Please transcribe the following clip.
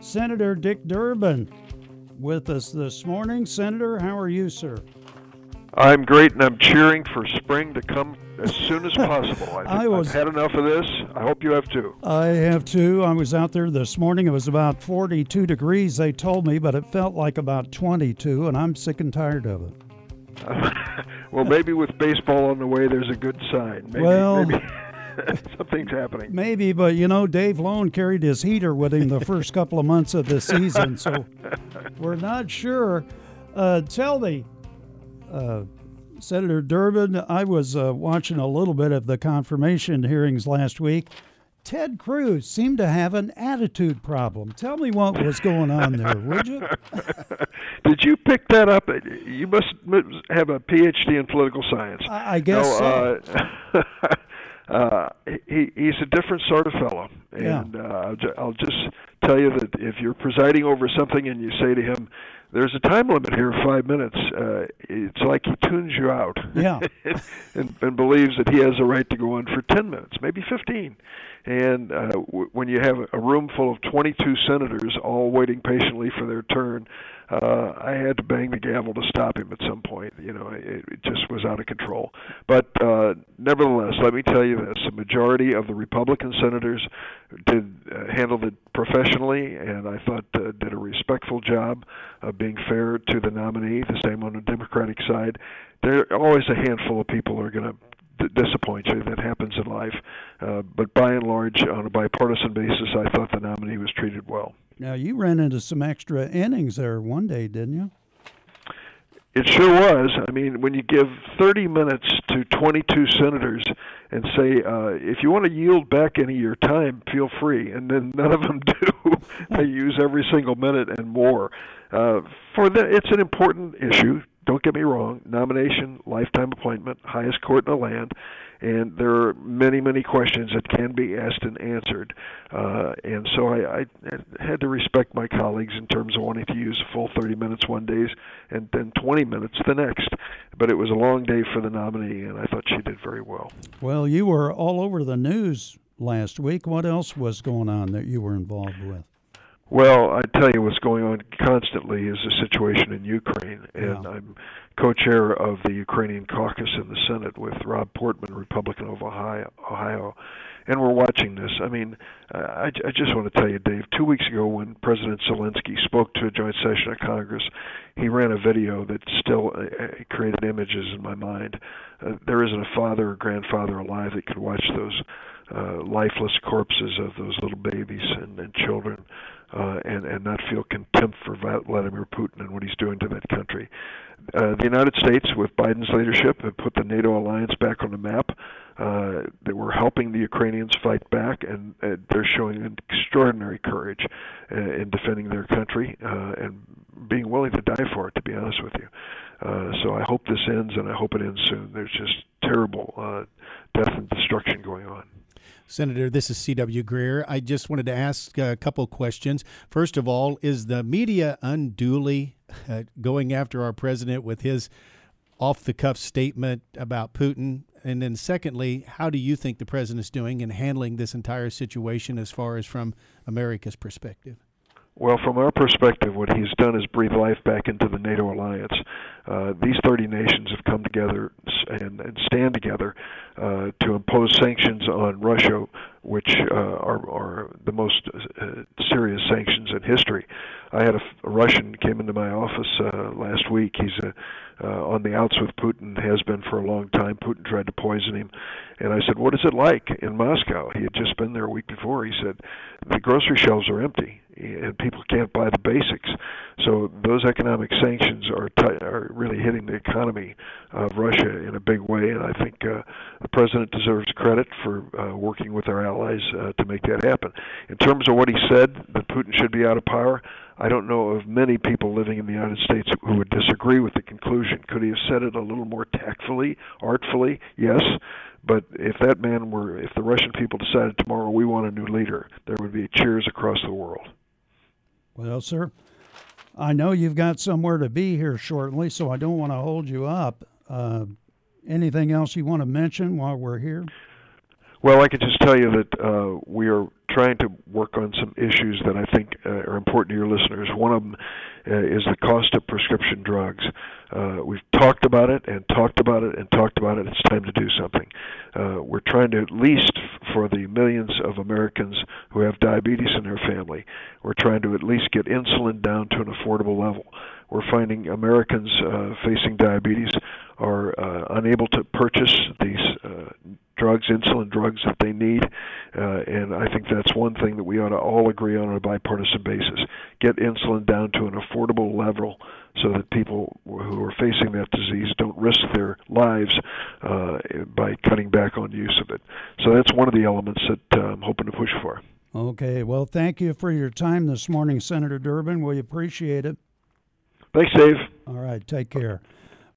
Senator Dick Durbin with us this morning. Senator, how are you, sir? I'm great, and I'm cheering for spring to come as soon as possible. I've had enough of this. I hope you have too. I have too. I was out there this morning. It was about 42 degrees, they told me, but it felt like about 22, and I'm sick and tired of it. Well, maybe with baseball on the way, there's a good sign. Maybe. Something's happening. Maybe, but you know, Dave Loan carried his heater with him the first couple of months of the season, so we're not sure. Tell me, Senator Durbin, I was watching a little bit of the confirmation hearings last week. Ted Cruz seemed to have an attitude problem. Tell me what was going on there, would you? Did you pick that up? You must have a PhD in political science. I guess no, so. He's a different sort of fellow, and yeah. I'll just tell you that if you're presiding over something and you say to him, "There's a time limit here, 5 minutes," it's like he tunes you out, yeah, and believes that he has a right to go on for 10 minutes, maybe 15. And when you have a room full of 22 senators all waiting patiently for their turn, I had to bang the gavel to stop him at some point. You know, it just was out of control. But nevertheless, let me tell you this. The majority of the Republican senators handled it professionally, and I thought did a respectful job of being fair to the nominee, the same on the Democratic side. There are always a handful of people who are going to disappoint you. That happens in life. But by and large, on a bipartisan basis, I thought the nominee was treated well. Now, you ran into some extra innings there one day, didn't you? It sure was. I mean, when you give 30 minutes to 22 senators and say, if you want to yield back any of your time, feel free, and then none of them do. They use every single minute and more. It's an important issue. Don't get me wrong, nomination, lifetime appointment, highest court in the land, and there are many, many questions that can be asked and answered. And so I had to respect my colleagues in terms of wanting to use a full 30 minutes one day and then 20 minutes the next. But it was a long day for the nominee, and I thought she did very well. Well, you were all over the news last week. What else was going on that you were involved with? Well, I tell you, what's going on constantly is the situation in Ukraine, and yeah. I'm co-chair of the Ukrainian caucus in the Senate with Rob Portman, Republican of Ohio, and we're watching this. I mean, I just want to tell you, Dave, 2 weeks ago when President Zelensky spoke to a joint session of Congress, he ran a video that still created images in my mind. There isn't a father or grandfather alive that could watch those lifeless corpses of those little babies and children and not feel contempt for Vladimir Putin and what he's doing to that country. The United States, with Biden's leadership, have put the NATO alliance back on the map. They were helping the Ukrainians fight back, and they're showing an extraordinary courage in defending their country and being willing to die for it, to be honest with you. So I hope this ends, and I hope it ends soon. There's just terrible death and destruction going on. Senator, this is C.W. Greer. I just wanted to ask a couple questions. First of all, is the media unduly going after our president with his off-the-cuff statement about Putin? And then secondly, how do you think the president's doing in handling this entire situation as far as from America's perspective? Well, from our perspective, what he's done is breathe life back into the NATO alliance. These 30 nations have come together and stand together to impose sanctions on Russia, which are the most serious sanctions in history. I had a Russian came into my office last week. He's on the outs with Putin, has been for a long time. Putin tried to poison him. And I said, what is it like in Moscow? He had just been there a week before. He said, the grocery shelves are empty and people can't buy the basics. So those economic sanctions are really hitting the economy of Russia in a big way. And I think the president deserves credit for working with our allies to make that happen. In terms of what he said, that Putin should be out of power, I don't know of many people living in the United States who would disagree with the conclusion. Could he have said it a little more tactfully, artfully? Yes. But if the Russian people decided tomorrow we want a new leader, there would be cheers across the world. Well, sir, I know you've got somewhere to be here shortly, so I don't want to hold you up. Anything else you want to mention while we're here? Well, I could just tell you that we are trying to work on some issues that I think are important important to your listeners. One of them is the cost of prescription drugs. We've talked about it and talked about it and talked about it. It's time to do something. We're trying to, at least for the millions of Americans who have diabetes in their family, we're trying to at least get insulin down to an affordable level. We're finding Americans facing diabetes are unable to purchase these drugs, insulin drugs that they need, and I think that's one thing that we ought to all agree on a bipartisan basis. Get insulin down to an affordable level so that people who are facing that disease don't risk their lives by cutting back on use of it. So that's one of the elements that I'm hoping to push for. Okay. Well, thank you for your time this morning, Senator Durbin. We appreciate it. Thanks, Dave. All right. Take care.